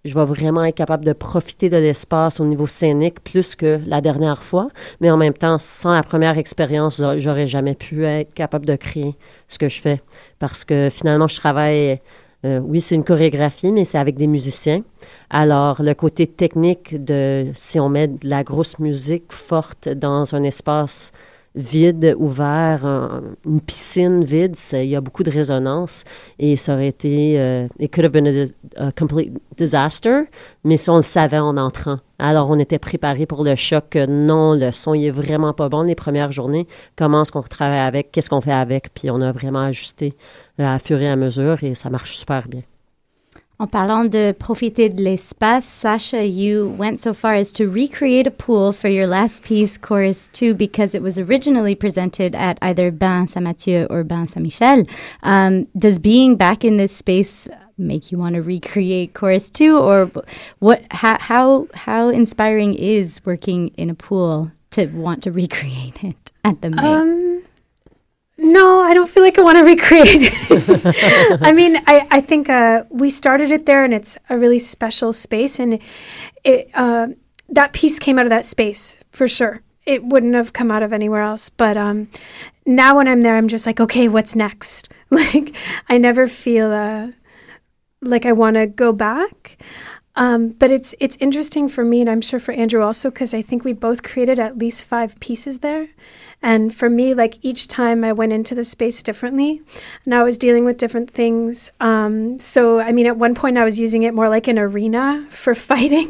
je vais vraiment être capable de profiter de l'espace au niveau scénique plus que la dernière fois, mais en même temps, sans la première expérience, j'aurais jamais pu être capable de créer ce que je fais. Parce que finalement, je travaille, oui, c'est une chorégraphie, mais c'est avec des musiciens. Alors, le côté technique si on met de la grosse musique forte dans un espace vide, ouvert, une piscine vide, il y a beaucoup de résonance et ça aurait été... it could have been a complete disaster, mais si on le savait en entrant. Alors, on était préparé pour le choc. Non, le son, il est vraiment pas bon les premières journées. Comment est-ce qu'on travaille avec? Qu'est-ce qu'on fait avec? Puis on a vraiment ajusté à fur et à mesure et ça marche super bien. En parlant de profiter de l'espace, Sasha, you went so far as to recreate a pool for your last piece, Chorus 2, because it was originally presented at either Bain Saint-Mathieu or Bain Saint-Michel. Does being back in this space make you want to recreate Chorus 2? Or what? How inspiring is working in a pool to want to recreate it at the Met? No, I don't feel like I want to recreate it. I mean, I think we started it there, and it's a really special space. And that piece came out of that space, for sure. It wouldn't have come out of anywhere else. But now when I'm there, I'm just like, okay, what's next? Like, I never feel like I want to go back. But it's interesting for me, and I'm sure for Andrew also, because I think we both created at least 5 pieces there. And for me, like, each time I went into the space differently, and I was dealing with different things. So, I mean, at one point I was using it more like an arena for fighting.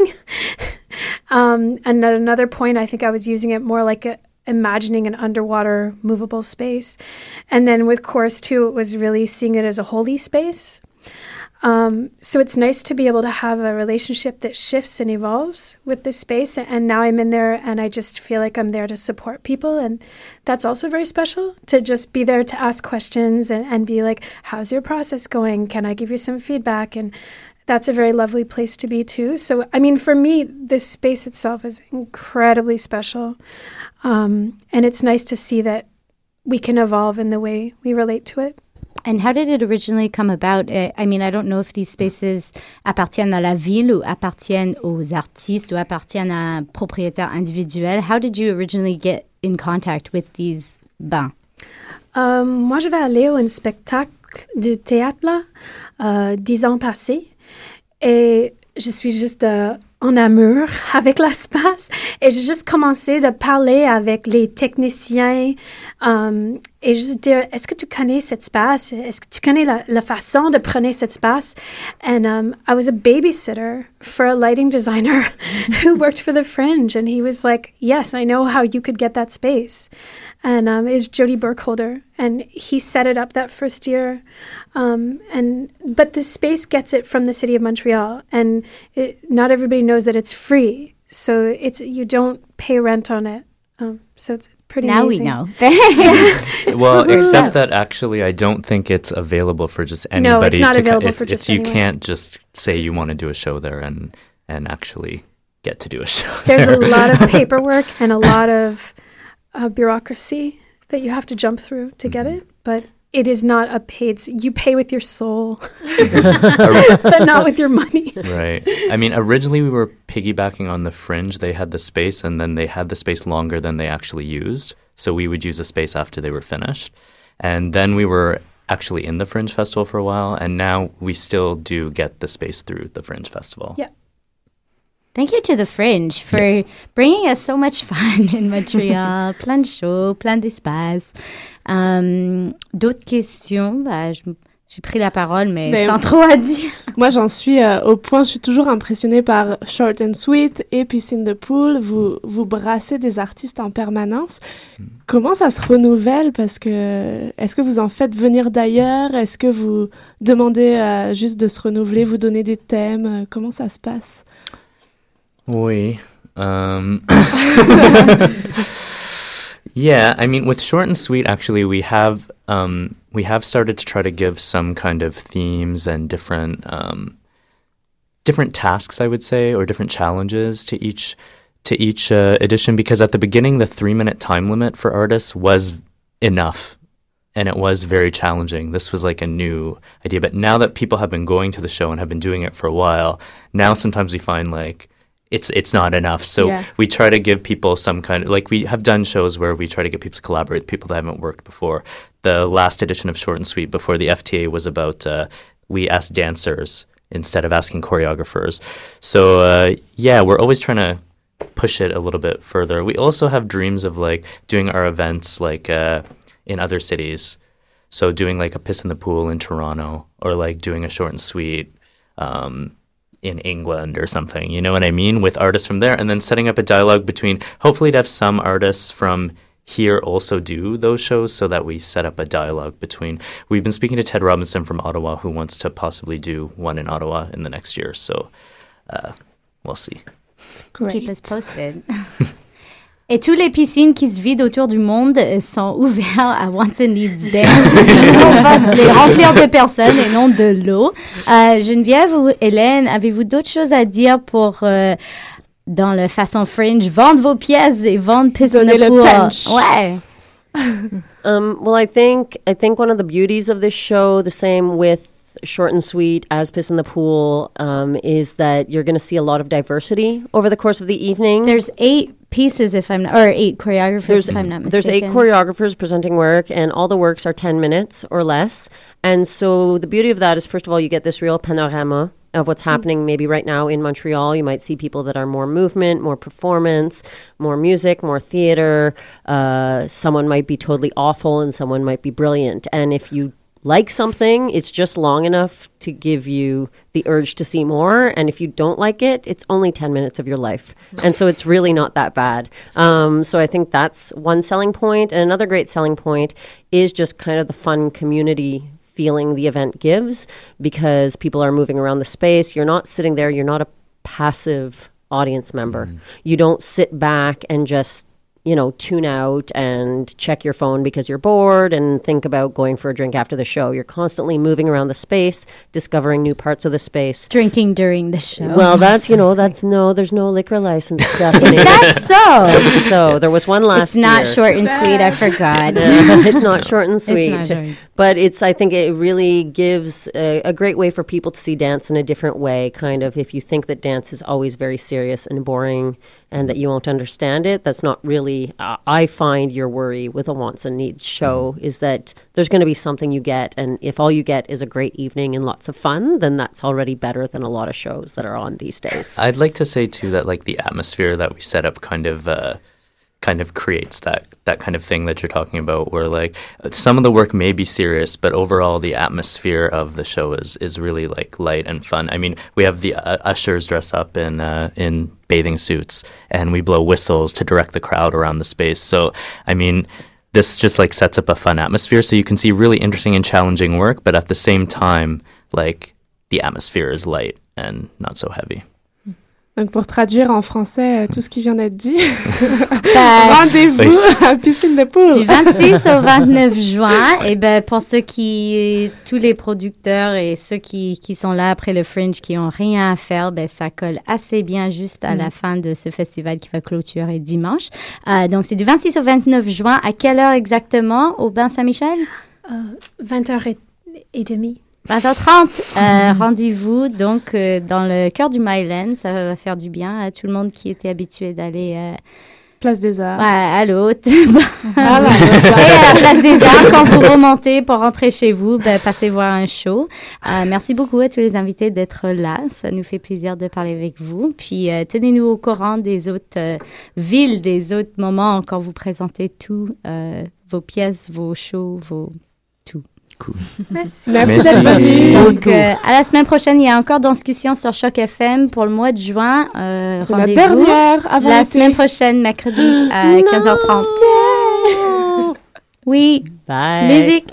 And at another point, I think I was using it more like imagining an underwater movable space. And then with Chorus 2, it was really seeing it as a holy space. So it's nice to be able to have a relationship that shifts and evolves with this space. And now I'm in there and I just feel like I'm there to support people. And that's also very special, to just be there to ask questions and be like, how's your process going? Can I give you some feedback? And that's a very lovely place to be too. So, I mean, for me, this space itself is incredibly special. And it's nice to see that we can evolve in the way we relate to it. And how did it originally come about? I mean, I don't know if these spaces appartiennent à la ville ou appartiennent aux artistes ou appartiennent à un propriétaire individuel. How did you originally get in contact with these bains? Moi, je vais aller à un spectacle de théâtre, là, 10 ans passés. Et je suis juste en amour avec l'espace. Et j'ai juste commencé de parler avec les techniciens et juste dire, est-ce que tu connais cet espace? Est-ce que tu connais la façon de prendre cet espace? And I was a babysitter for a lighting designer who worked for the Fringe. And he was like, yes, I know how you could get that space. And it's Jody Burkholder. And he set it up that first year. But the space gets it from the city of Montreal. And not everybody knows that it's free. So you don't pay rent on it. So it's pretty amazing. Now we know. Well, except that actually I don't think it's available for just anybody. No, it's not available for just anyone. You can't just say you want to do a show there and actually get to do a show there. There's a lot of paperwork and a lot of bureaucracy that you have to jump through to get it. But it is not a paid... You pay with your soul, but not with your money. Right. I mean, originally we were piggybacking on the Fringe. They had the space, and then they had the space longer than they actually used. So we would use the space after they were finished. And then we were actually in the Fringe Festival for a while, and now we still do get the space through the Fringe Festival. Yeah. Thank you to the Fringe for bringing us so much fun in Montreal. Plein de shows, plein d'espace. D'autres questions? J'ai pris la parole, mais sans trop à dire. Moi, j'en suis au point, je suis toujours impressionnée par Short and Sweet et Piss in the Pool. Vous brassez des artistes en permanence. Comment ça se renouvelle? Parce que, est-ce que vous en faites venir d'ailleurs? Est-ce que vous demandez juste de se renouveler? Vous donnez des thèmes? Comment ça se passe? Oui. Yeah, I mean, with Short and Sweet, actually, we have started to try to give some kind of themes and different tasks, I would say, or different challenges to each edition. Because at the beginning, the 3-minute time limit for artists was enough, and it was very challenging. This was like a new idea. But now that people have been going to the show and have been doing it for a while, now sometimes we find like, it's not enough. So we try to give people some kind of, like, we have done shows where we try to get people to collaborate with people that haven't worked before. The last edition of Short and Sweet before the FTA was about, we asked dancers instead of asking choreographers. So, we're always trying to push it a little bit further. We also have dreams of, like, doing our events, like, in other cities. So doing, like, a Piss in the Pool in Toronto, or, like, doing a Short and Sweet in England or something, you know what I mean, with artists from there, and then setting up a dialogue between, hopefully to have some artists from here also do those shows so that we set up a dialogue between. We've been speaking to Ted Robinson from Ottawa, who wants to possibly do one in Ottawa in the next year, so we'll see. Great. Keep us posted. Et toutes les piscines qui se vident autour du monde sont ouvertes à Once and Needs Day. On va les remplir de personnes et non de l'eau. Geneviève ou Hélène, avez-vous d'autres choses à dire pour, dans la façon Fringe, vendre vos pièces et vendre Piss in the Pool? Ouais. Well, I think one of the beauties of this show, the same with Short and Sweet as Piss in the Pool, is that you're going to see a lot of diversity over the course of the evening. There's 8 pieces, or 8 choreographers, if I'm not mistaken. There's 8 choreographers presenting work, and all the works are 10 minutes or less. And so the beauty of that is, first of all, you get this real panorama of what's happening maybe right now in Montreal. You might see people that are more movement, more performance, more music, more theater. Someone might be totally awful, and someone might be brilliant. And if you like something, it's just long enough to give you the urge to see more. And if you don't like it, it's only 10 minutes of your life. And so it's really not that bad. So I think that's one selling point. And another great selling point is just kind of the fun community feeling the event gives, because people are moving around the space. You're not sitting there. You're not a passive audience member. Mm. You don't sit back and just, you know, tune out and check your phone because you're bored and think about going for a drink after the show. You're constantly moving around the space, discovering new parts of the space. Drinking during the show. Well, that's, you know, that's no, there's no liquor license, Stephanie. Is that so? So there was one last year. It's not short and sweet, I forgot. It's not short and sweet. But it's, I think it really gives a great way for people to see dance in a different way, kind of, if you think that dance is always very serious and boring and that you won't understand it. That's not really, I find your worry with a wants and needs show is that there's going to be something you get. And if all you get is a great evening and lots of fun, then that's already better than a lot of shows that are on these days. I'd like to say, too, that like the atmosphere that we set up kind of creates that kind of thing that you're talking about, where like some of the work may be serious, but overall the atmosphere of the show is really like light and fun. I mean, we have the ushers dress up in bathing suits, and we blow whistles to direct the crowd around the space. So, I mean, this just like sets up a fun atmosphere, so you can see really interesting and challenging work, but at the same time, like the atmosphere is light and not so heavy. Donc pour traduire en français tout ce qui vient d'être dit, rendez-vous à Piss in the Pool. Du 26 au 29 juin, et ben pour ceux qui, tous les producteurs et ceux qui sont là après le Fringe, qui n'ont rien à faire, ben ça colle assez bien juste à la fin de ce festival qui va clôturer dimanche. Donc c'est du 26 au 29 juin. À quelle heure exactement au Bain Saint-Michel? 20h30. 20h30, rendez-vous donc dans le cœur du Myland. Ça va faire du bien à tout le monde qui était habitué d'aller Place des Arts. Ouais, à l'autre. Et à la Place des Arts, quand vous remontez pour rentrer chez vous, ben, passez voir un show. Merci beaucoup à tous les invités d'être là. Ça nous fait plaisir de parler avec vous. Puis, tenez-nous au courant des autres villes, des autres moments quand vous présentez tout, vos pièces, vos shows, vos... Cool. Merci d'être venu. Donc, à la semaine prochaine, il y a encore discussion sur Choc FM pour le mois de juin. C'est la dernière avant la semaine prochaine, mercredi à 15h30. Yeah. Oui. Bye. Musique.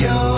Yo